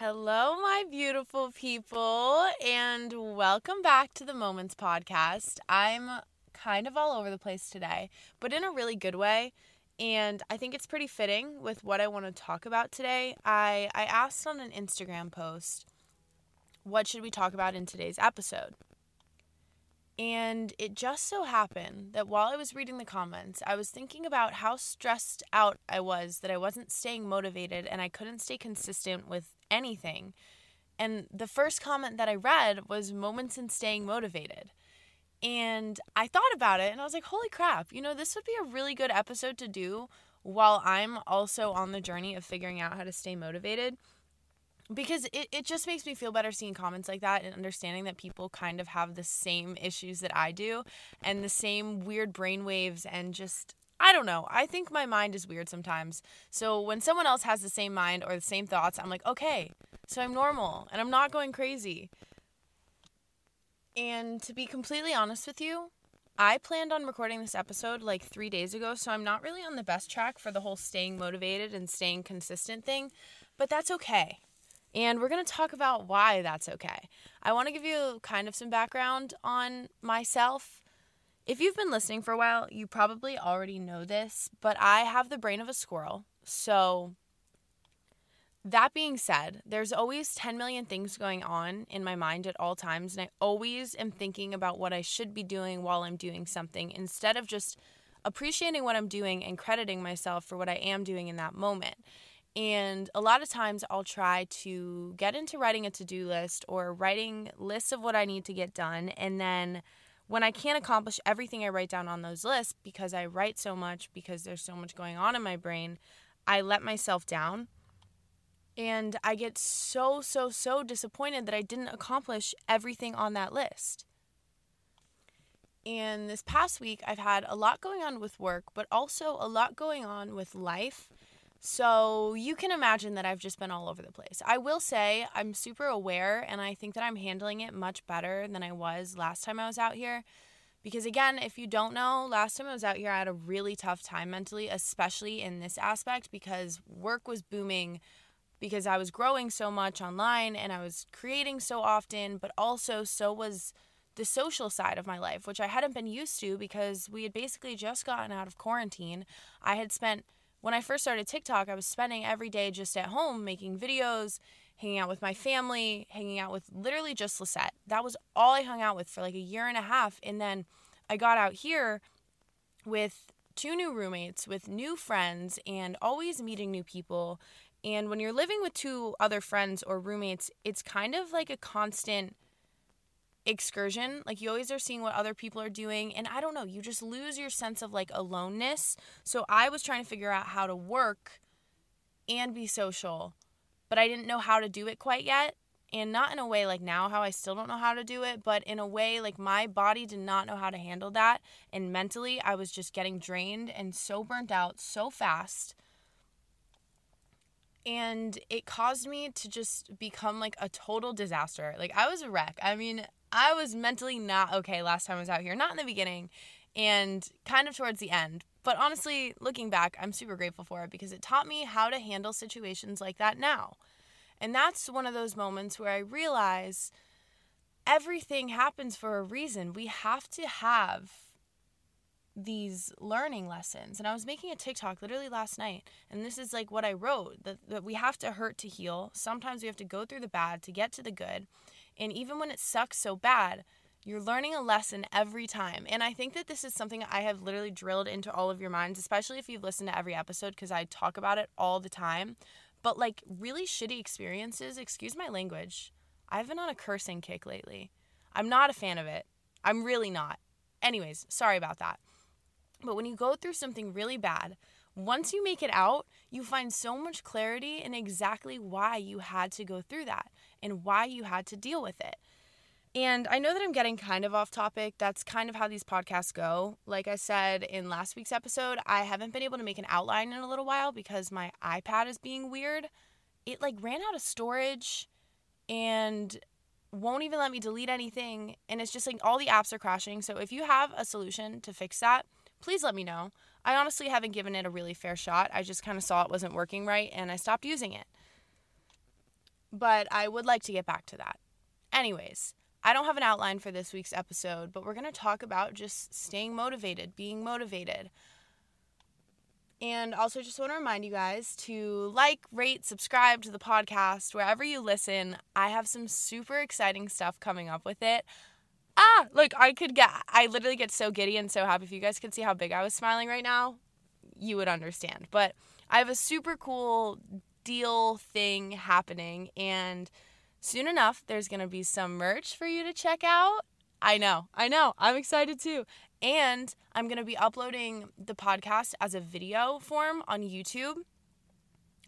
Hello, my beautiful people, and welcome back to the Moments Podcast. I'm kind of all over the place today, but in a really good way, and I think it's pretty fitting with what I want to talk about today. I asked on an Instagram post, what should we talk about in today's episode? And it just so happened that while I was reading the comments, I was thinking about how stressed out I was that I wasn't staying motivated and I couldn't stay consistent with anything. And the first comment that I read was moments in staying motivated. And I thought about it and I was like, holy crap, you know, this would be a really good episode to do while I'm also on the journey of figuring out how to stay motivated. Because it just makes me feel better seeing comments like that and understanding that people kind of have the same issues that I do and the same weird brainwaves and just, I don't know. I think my mind is weird sometimes. So when someone else has the same mind or the same thoughts, I'm like, okay, so I'm normal and I'm not going crazy. And to be completely honest with you, I planned on recording this episode like 3 days ago, so I'm not really on the best track for the whole staying motivated and staying consistent thing, but that's okay. And we're going to talk about why that's okay. I want to give you kind of some background on myself. If you've been listening for a while, you probably already know this, but I have the brain of a squirrel. So that being said, there's always 10 million things going on in my mind at all times, and I always am thinking about what I should be doing while I'm doing something instead of just appreciating what I'm doing and crediting myself for what I am doing in that moment. And a lot of times I'll try to get into writing a to-do list or writing lists of what I need to get done. And then when I can't accomplish everything I write down on those lists, because I write so much, because there's so much going on in my brain, I let myself down. And I get so disappointed that I didn't accomplish everything on that list. And this past week, I've had a lot going on with work, but also a lot going on with life. So you can imagine that I've just been all over the place. I will say I'm super aware, and I think that I'm handling it much better than I was last time I was out here. Because again, if you don't know, last time I was out here, I had a really tough time mentally, especially in this aspect, because work was booming, because I was growing so much online and I was creating so often, but also so was the social side of my life, which I hadn't been used to because we had basically just gotten out of quarantine. I had spent... When I first started TikTok, I was spending every day just at home making videos, hanging out with my family, hanging out with literally just Lisette. That was all I hung out with for like a year and a half. And then I got out here with two new roommates, with new friends, and always meeting new people. And when you're living with two other friends or roommates, it's kind of like a constant excursion. Like, you always are seeing what other people are doing, and I don't know, you just lose your sense of like aloneness. So I was trying to figure out how to work and be social, but I didn't know how to do it quite yet. And not in a way like now how I still don't know how to do it, but in a way like my body did not know how to handle that, and mentally I was just getting drained and so burnt out so fast. And it caused me to just become like a total disaster. Like, I was a wreck. I mean, I was mentally not okay last time I was out here. Not in the beginning and kind of towards the end. But honestly, looking back, I'm super grateful for it because it taught me how to handle situations like that now. And that's one of those moments where I realize everything happens for a reason. We have to have these learning lessons. And I was making a TikTok literally last night, and this is like what I wrote, that we have to hurt to heal. Sometimes we have to go through the bad to get to the good. And even when it sucks so bad, you're learning a lesson every time. And I think that this is something I have literally drilled into all of your minds, especially if you've listened to every episode, because I talk about it all the time. But like really shitty experiences, excuse my language, I've been on a cursing kick lately. I'm not a fan of it. I'm really not. Anyways, sorry about that. But when you go through something really bad, Once you make it out, you find so much clarity in exactly why you had to go through that and why you had to deal with it. And I know that I'm getting kind of off topic. That's kind of how these podcasts go. Like I said in last week's episode, I haven't been able to make an outline in a little while because my iPad is being weird. It like ran out of storage and won't even let me delete anything. And it's just like all the apps are crashing. So if you have a solution to fix that, please let me know. I honestly haven't given it a really fair shot. I just kind of saw it wasn't working right and I stopped using it. But I would like to get back to that. Anyways, I don't have an outline for this week's episode, but we're going to talk about just staying motivated, being motivated. And also just want to remind you guys to like, rate, subscribe to the podcast wherever you listen. I have some super exciting stuff coming up with it. Look, I literally get so giddy and so happy. If you guys could see how big I was smiling right now, you would understand. But I have a super cool deal thing happening, and soon enough, there's going to be some merch for you to check out. I know. I'm excited too. And I'm going to be uploading the podcast as a video form on YouTube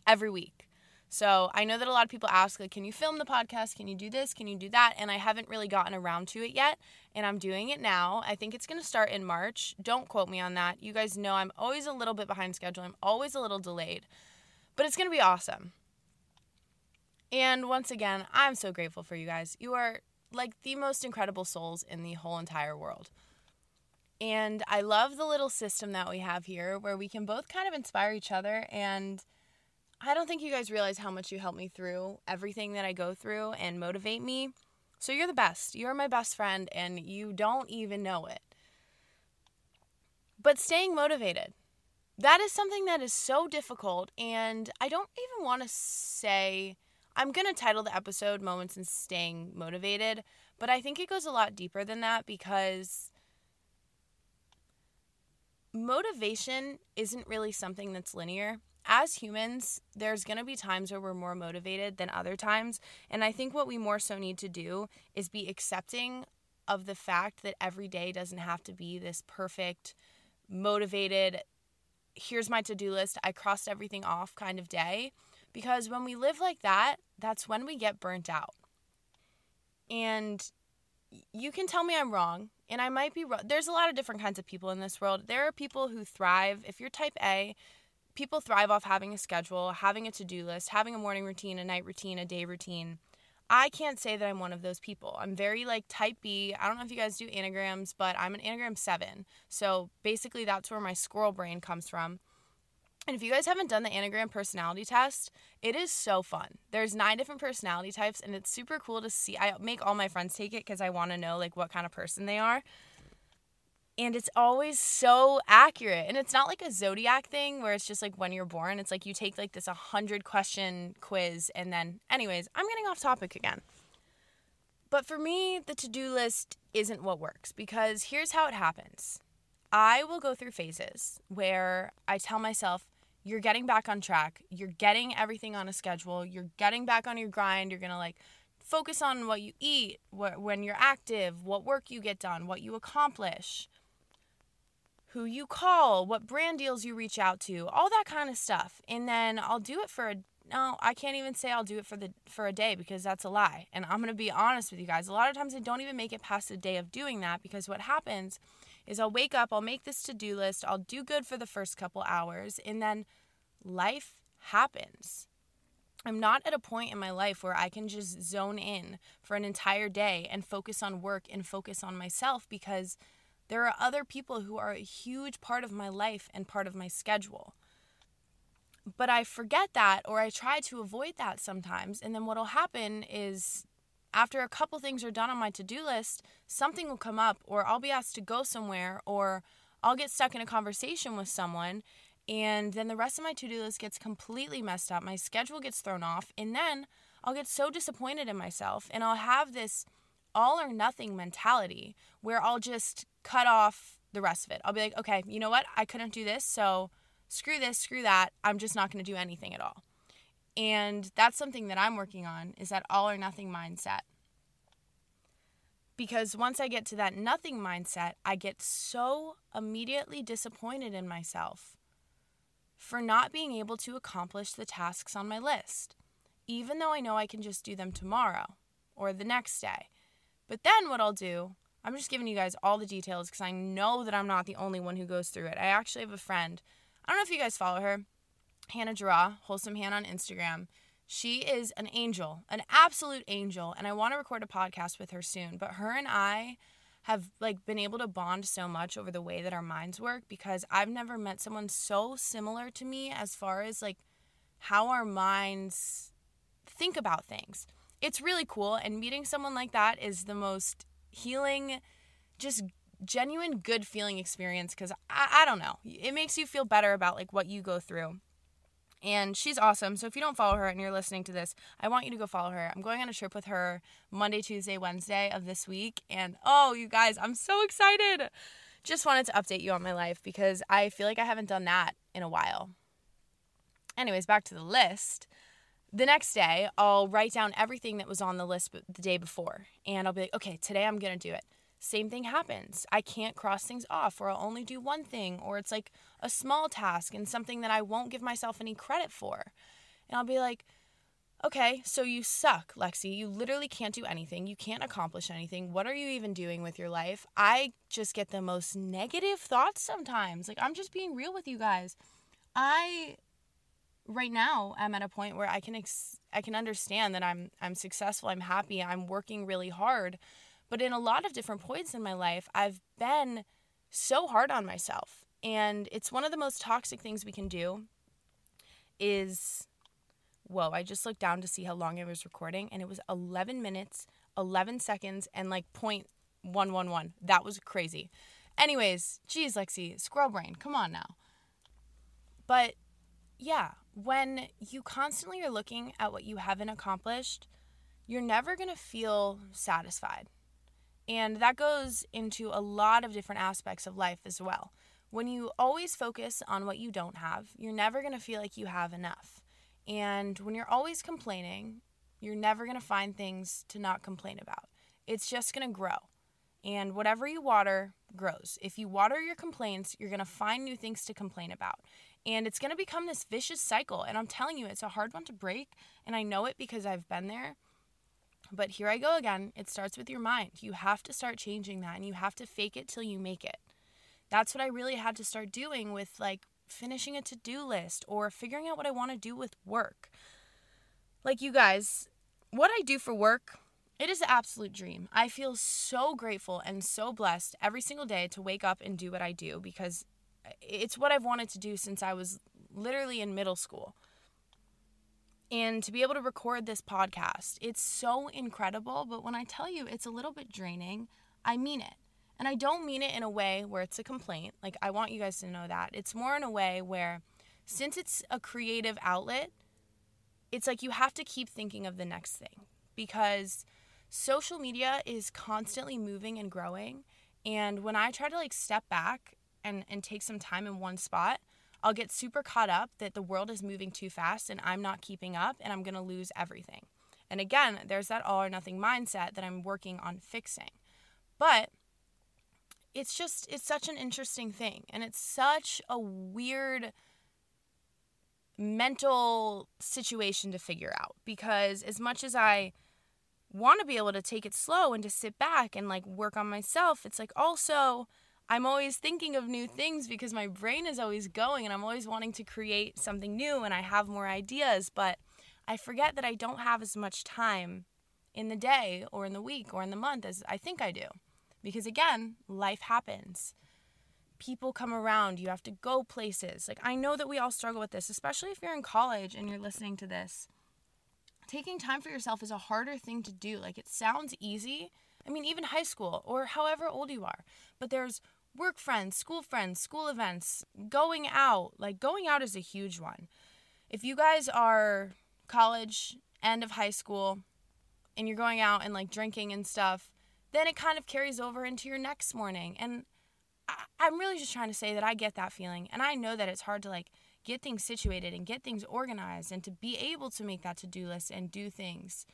every week. So I know that a lot of people ask, like, can you film the podcast? Can you do this? Can you do that? And I haven't really gotten around to it yet, and I'm doing it now. I think it's going to start in March. Don't quote me on that. You guys know I'm always a little bit behind schedule. I'm always a little delayed, but it's going to be awesome. And once again, I'm so grateful for you guys. You are like the most incredible souls in the whole entire world. And I love the little system that we have here where we can both kind of inspire each other, and I don't think you guys realize how much you help me through everything that I go through and motivate me. So you're the best. You're my best friend, and you don't even know it. But staying motivated, that is something that is so difficult, and I don't even want to say, I'm going to title the episode Moments in Staying Motivated, but I think it goes a lot deeper than that, because motivation isn't really something that's linear. As humans, there's going to be times where we're more motivated than other times, and I think what we more so need to do is be accepting of the fact that every day doesn't have to be this perfect, motivated, here's my to-do list, I crossed everything off kind of day, because when we live like that, that's when we get burnt out. And you can tell me I'm wrong, and I might be wrong. There's a lot of different kinds of people in this world. There are people who thrive. If you're type A, people thrive off having a schedule, having a to-do list, having a morning routine, a night routine, a day routine. I can't say that I'm one of those people. I'm very like type B. I don't know if you guys do Enneagrams, but I'm an Enneagram 7. So basically that's where my squirrel brain comes from. And if you guys haven't done the Enneagram personality test, it is so fun. There's 9 different personality types, and it's super cool to see. I make all my friends take it because I want to know like what kind of person they are. And it's always so accurate. And it's not like a zodiac thing where it's just like when you're born. It's like you take like this 100-question quiz, and then anyways, I'm getting off topic again. But for me, the to-do list isn't what works, because here's how it happens. I will go through phases where I tell myself, you're getting back on track. You're getting everything on a schedule. You're getting back on your grind. You're going to like focus on what you eat, when you're active, what work you get done, what you accomplish, who you call, what brand deals you reach out to, all that kind of stuff. And then I'll do it I can't even say I'll do it for a day, because that's a lie. And I'm going to be honest with you guys. A lot of times I don't even make it past the day of doing that, because what happens is I'll wake up, I'll make this to-do list, I'll do good for the first couple hours, and then life happens. I'm not at a point in my life where I can just zone in for an entire day and focus on work and focus on myself, because there are other people who are a huge part of my life and part of my schedule. But I forget that, or I try to avoid that sometimes, and then what'll happen is after a couple things are done on my to-do list, something will come up, or I'll be asked to go somewhere, or I'll get stuck in a conversation with someone, and then the rest of my to-do list gets completely messed up. My schedule gets thrown off, and then I'll get so disappointed in myself, and I'll have this all or nothing mentality where I'll just cut off the rest of it. I'll be like, okay, you know what? I couldn't do this, so screw this, screw that. I'm just not going to do anything at all. And that's something that I'm working on, is that all or nothing mindset. Because once I get to that nothing mindset, I get so immediately disappointed in myself for not being able to accomplish the tasks on my list, even though I know I can just do them tomorrow or the next day. But then what I'll do, I'm just giving you guys all the details because I know that I'm not the only one who goes through it. I actually have a friend, I don't know if you guys follow her, Hannah Jara, Wholesome Hannah on Instagram. She is an angel, an absolute angel, and I want to record a podcast with her soon. But her and I have been able to bond so much over the way that our minds work, because I've never met someone so similar to me as far as how our minds think about things. It's really cool, and meeting someone like that is the most healing, just genuine good feeling experience, because I don't know, it makes you feel better about what you go through. And she's awesome. So if you don't follow her and you're listening to this, I want you to go follow her. I'm going on a trip with her Monday, Tuesday, Wednesday of this week. And oh, you guys, I'm so excited. Just wanted to update you on my life because I feel like I haven't done that in a while. Anyways, back to the list. The next day, I'll write down everything that was on the list the day before. And I'll be like, okay, today I'm going to do it. Same thing happens. I can't cross things off, or I'll only do one thing, or it's a small task and something that I won't give myself any credit for. And I'll be like, okay, so you suck, Lexi. You literally can't do anything. You can't accomplish anything. What are you even doing with your life? I just get the most negative thoughts sometimes. I'm just being real with you guys. I right now am at a point where I can understand that I'm successful, I'm happy, I'm working really hard. But in a lot of different points in my life, I've been so hard on myself. And it's one of the most toxic things we can do is, whoa, I just looked down to see how long I was recording, and it was 11 minutes, 11 seconds, and 0.111. That was crazy. Anyways, geez, Lexi, squirrel brain, come on now. But yeah, when you constantly are looking at what you haven't accomplished, you're never going to feel satisfied. And that goes into a lot of different aspects of life as well. When you always focus on what you don't have, you're never going to feel like you have enough. And when you're always complaining, you're never going to find things to not complain about. It's just going to grow. And whatever you water grows. If you water your complaints, you're going to find new things to complain about. And it's going to become this vicious cycle. And I'm telling you, it's a hard one to break. And I know it because I've been there. But here I go again. It starts with your mind. You have to start changing that, and you have to fake it till you make it. That's what I really had to start doing with finishing a to-do list or figuring out what I want to do with work. You guys, what I do for work, it is the absolute dream. I feel so grateful and so blessed every single day to wake up and do what I do, because it's what I've wanted to do since I was literally in middle school. And to be able to record this podcast, it's so incredible. But when I tell you it's a little bit draining, I mean it. And I don't mean it in a way where it's a complaint. I want you guys to know that. It's more in a way where, since it's a creative outlet, it's you have to keep thinking of the next thing. Because social media is constantly moving and growing. And when I try to step back and take some time in one spot, I'll get super caught up that the world is moving too fast and I'm not keeping up, and I'm going to lose everything. And again, there's that all or nothing mindset that I'm working on fixing. But it's such an interesting thing, and it's such a weird mental situation to figure out, because as much as I want to be able to take it slow and to sit back and work on myself, it's also I'm always thinking of new things because my brain is always going, and I'm always wanting to create something new, and I have more ideas, but I forget that I don't have as much time in the day or in the week or in the month as I think I do. Because again, life happens. People come around. You have to go places. I know that we all struggle with this, especially if you're in college and you're listening to this. Taking time for yourself is a harder thing to do. It sounds easy. I mean, even high school or however old you are, but there's work friends, school events, going out. Going out is a huge one. If you guys are college, end of high school, and you're going out and drinking and stuff, then it kind of carries over into your next morning. And I'm really just trying to say that I get that feeling. And I know that it's hard to get things situated and get things organized and to be able to make that to-do list and do things.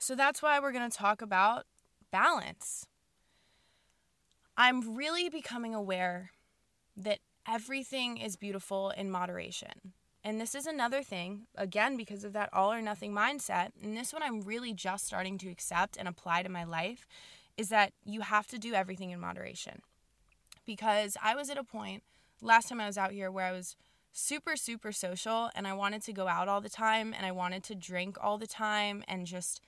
So that's why we're going to talk about balance. I'm really becoming aware that everything is beautiful in moderation. And this is another thing, again, because of that all or nothing mindset, and this one I'm really just starting to accept and apply to my life, is that you have to do everything in moderation. Because I was at a point last time I was out here where I was super, super social and I wanted to go out all the time and I wanted to drink all the time and just,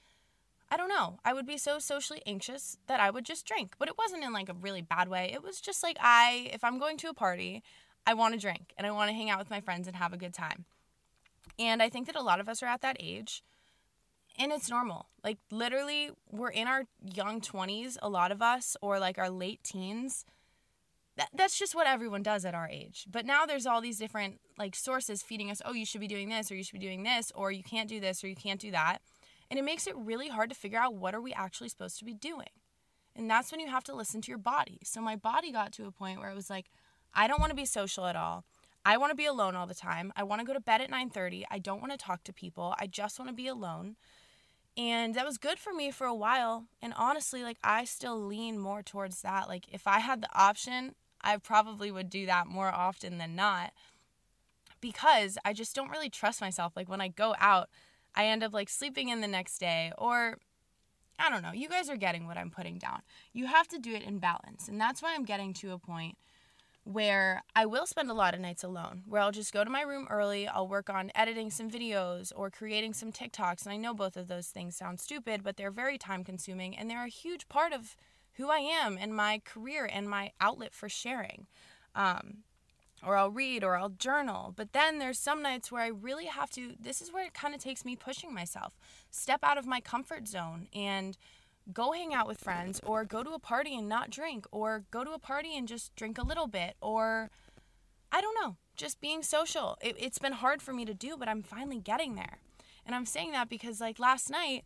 I don't know, I would be so socially anxious that I would just drink. But it wasn't in like a really bad way. It was just like if I'm going to a party, I want to drink and I want to hang out with my friends and have a good time. And I think that a lot of us are at that age and it's normal. Like literally we're in our young 20s, a lot of us, or like our late teens. That's just what everyone does at our age. But now there's all these different like sources feeding us, oh, you should be doing this or you should be doing this or you can't do this or you can't do that. And it makes it really hard to figure out what are we actually supposed to be doing. And that's when you have to listen to your body. So my body got to a point where it was like, I don't want to be social at all. I want to be alone all the time. I want to go to bed at 9:30. I don't want to talk to people. I just want to be alone. And that was good for me for a while. And honestly, like I still lean more towards that. Like if I had the option, I probably would do that more often than not because I just don't really trust myself. Like when I go out, I end up like sleeping in the next day or I don't know. You guys are getting what I'm putting down. You have to do it in balance. And that's why I'm getting to a point where I will spend a lot of nights alone, where I'll just go to my room early, I'll work on editing some videos or creating some TikToks, and I know both of those things sound stupid, but they're very time-consuming, and they're a huge part of who I am and my career and my outlet for sharing. Or I'll read or I'll journal, but then there's some nights where I really have to, this is where it kind of takes me pushing myself, step out of my comfort zone and go hang out with friends or go to a party and not drink or go to a party and just drink a little bit or I don't know, just being social. It's been hard for me to do, but I'm finally getting there. And I'm saying that because like last night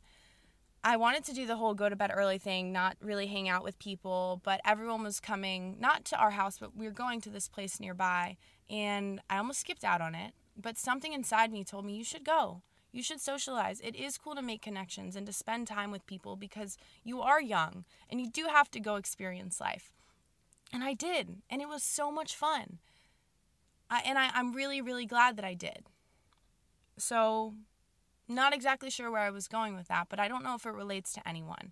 I wanted to do the whole go to bed early thing, not really hang out with people, but everyone was coming, not to our house, but we were going to this place nearby and I almost skipped out on it. But something inside me told me you should go. You should socialize. It is cool to make connections and to spend time with people because you are young and you do have to go experience life. And I did, and it was so much fun. I'm really, really glad that I did. So not exactly sure where I was going with that, but I don't know if it relates to anyone.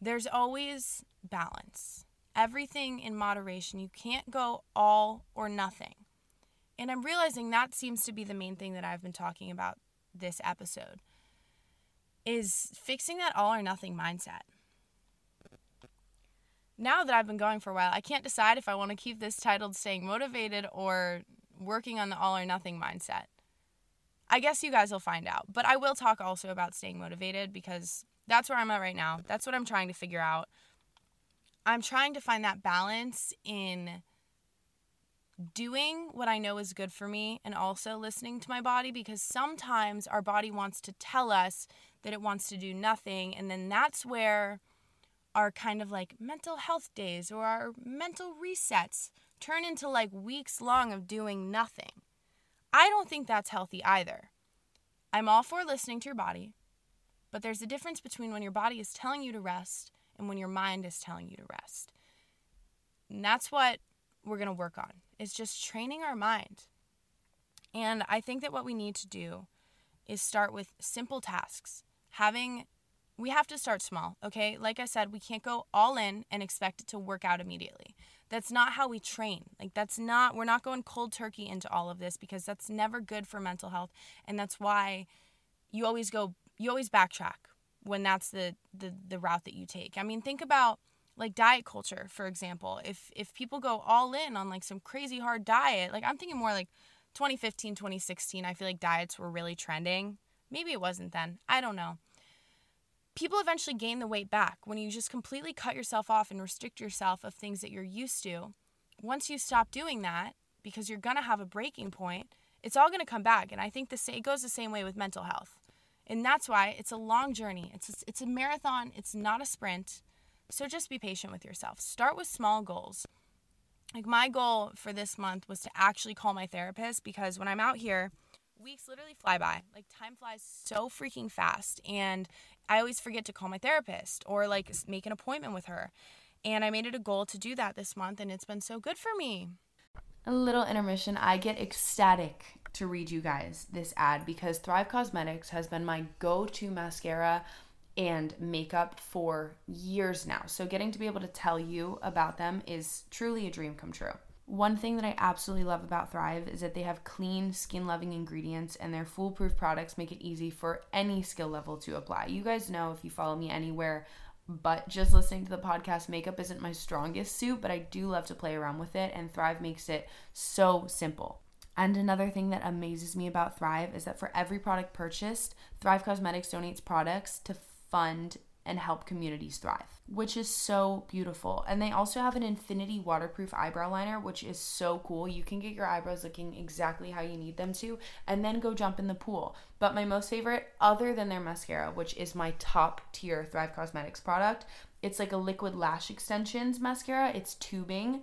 There's always balance. Everything in moderation. You can't go all or nothing. And I'm realizing that seems to be the main thing that I've been talking about this episode is fixing that all or nothing mindset. Now that I've been going for a while, I can't decide if I want to keep this titled Staying Motivated or Working on the All or Nothing Mindset. I guess you guys will find out, but I will talk also about staying motivated because that's where I'm at right now. That's what I'm trying to figure out. I'm trying to find that balance in doing what I know is good for me and also listening to my body because sometimes our body wants to tell us that it wants to do nothing and then that's where our kind of like mental health days or our mental resets turn into like weeks long of doing nothing. I don't think that's healthy either. I'm all for listening to your body, but there's a difference between when your body is telling you to rest and when your mind is telling you to rest. And that's what we're going to work on. It's just training our mind. And I think that what we need to do is start with simple tasks. We have to start small, okay? Like I said, we can't go all in and expect it to work out immediately. That's not how we train. Like we're not going cold turkey into all of this because that's never good for mental health. And that's why you always backtrack when that's the route that you take. I mean, think about like diet culture, for example, if people go all in on like some crazy hard diet, like I'm thinking more like 2015, 2016, I feel like diets were really trending. Maybe it wasn't then. I don't know. People eventually gain the weight back when you just completely cut yourself off and restrict yourself of things that you're used to. Once you stop doing that, because you're going to have a breaking point, it's all going to come back. And I think it goes the same way with mental health. And that's why it's a long journey. It's a marathon. It's not a sprint. So just be patient with yourself. Start with small goals. Like my goal for this month was to actually call my therapist because when I'm out here, weeks literally fly by. Like time flies so freaking fast and I always forget to call my therapist or like make an appointment with her. And I made it a goal to do that this month and it's been so good for me. a little intermission. I get ecstatic to read you guys this ad because Thrive Cosmetics has been my go-to mascara and makeup for years now. So getting to be able to tell you about them is truly a dream come true. One thing that I absolutely love about Thrive is that they have clean, skin-loving ingredients, and their foolproof products make it easy for any skill level to apply. You guys know if you follow me anywhere, but just listening to the podcast, makeup isn't my strongest suit, but I do love to play around with it, and Thrive makes it so simple. And another thing that amazes me about Thrive is that for every product purchased, Thrive Cosmetics donates products to fund and help communities thrive, which is so beautiful. And they also have an infinity waterproof eyebrow liner, which is so cool. You can get your eyebrows looking exactly how you need them to and then go jump in the pool. But my most favorite, other than their mascara, which is my top tier Thrive Cosmetics product, it's like a liquid lash extensions mascara. It's tubing.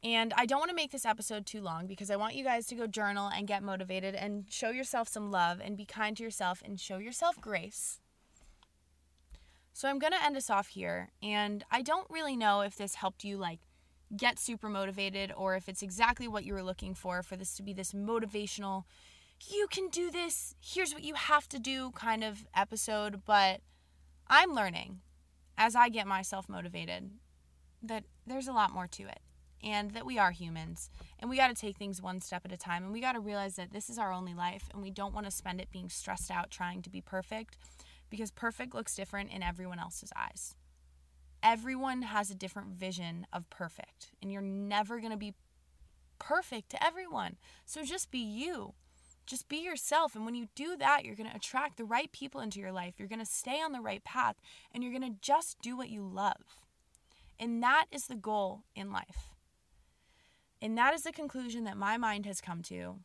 And I don't want to make this episode too long because I want you guys to go journal and get motivated and show yourself some love and be kind to yourself and show yourself grace. So I'm going to end us off here. And I don't really know if this helped you like get super motivated or if it's exactly what you were looking for this to be this motivational, you can do this, here's what you have to do kind of episode. But I'm learning as I get myself motivated that there's a lot more to it. And that we are humans and we got to take things one step at a time, and we got to realize that this is our only life and we don't want to spend it being stressed out trying to be perfect, because perfect looks different in everyone else's eyes. everyone has a different vision of perfect, and you're never going to be perfect to everyone. So just be you. Just be yourself. And when you do that, you're going to attract the right people into your life. You're going to stay on the right path, and you're going to just do what you love. And that is the goal in life. And that is the conclusion that my mind has come to.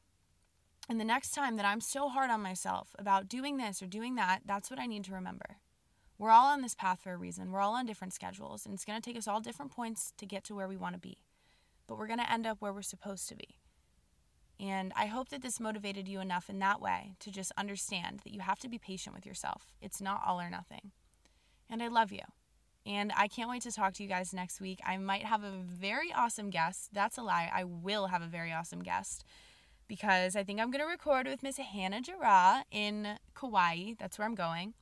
And the next time that I'm so hard on myself about doing this or doing that, that's what I need to remember. We're all on this path for a reason. We're all on different schedules, and it's going to take us all different points to get to where we want to be. But we're going to end up where we're supposed to be. And I hope that this motivated you enough in that way to just understand that you have to be patient with yourself. It's not all or nothing. And I love you. And I can't wait to talk to you guys next week. I might have a very awesome guest. That's a lie. I will have a very awesome guest, because I think I'm going to record with Miss Hannah Jara in Kauai. That's where I'm going.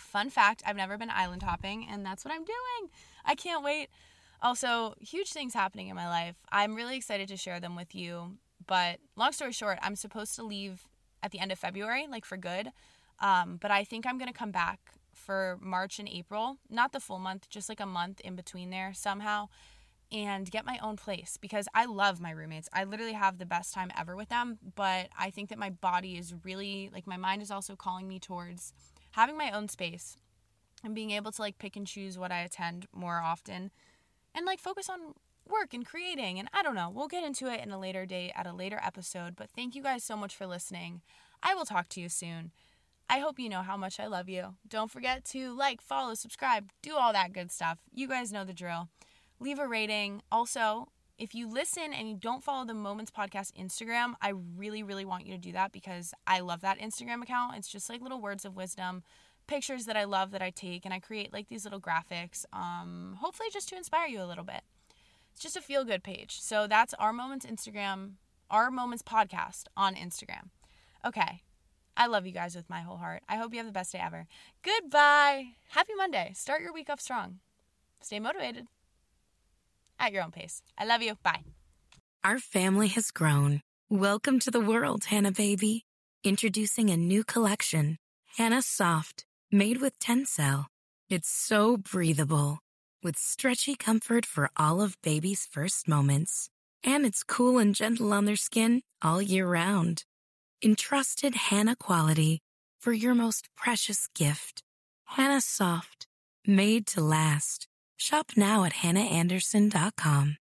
Fun fact, I've never been island hopping, and that's what I'm doing. I can't wait. Also, huge things happening in my life. I'm really excited to share them with you. But long story short, I'm supposed to leave at the end of February, like for good. But I think I'm going to come back for March and April, not the full month, just like a month in between there somehow, and get my own place, because I love my roommates. I literally have the best time ever with them. But I think that my body is really, like, my mind is also calling me towards having my own space and being able to, like, pick and choose what I attend more often and, like, focus on work and creating. And I don't know, we'll get into it in a later day at a later episode. But thank you guys so much for listening. I will talk to you soon. I hope you know how much I love you. Don't forget to like, follow, subscribe, do all that good stuff. You guys know the drill. Leave a rating. Also, if you listen and you don't follow the Moments Podcast Instagram, I really, really want you to do that, because I love that Instagram account. It's just like little words of wisdom, pictures that I love that I take, and I create like these little graphics, hopefully just to inspire you a little bit. It's just a feel-good page. So that's Our Moments Instagram, Our Moments Podcast on Instagram. Okay. I love you guys with my whole heart. I hope you have the best day ever. Goodbye. Happy Monday. Start your week off strong. Stay motivated at your own pace. I love you. Bye. Our family has grown. Welcome to the world, Hanna baby. Introducing a new collection, Hanna Soft, made with Tencel. It's so breathable, with stretchy comfort for all of baby's first moments. And it's cool and gentle on their skin all year round. Entrusted Hanna quality for your most precious gift. Hanna Soft, made to last. Shop now at hannahanderson.com.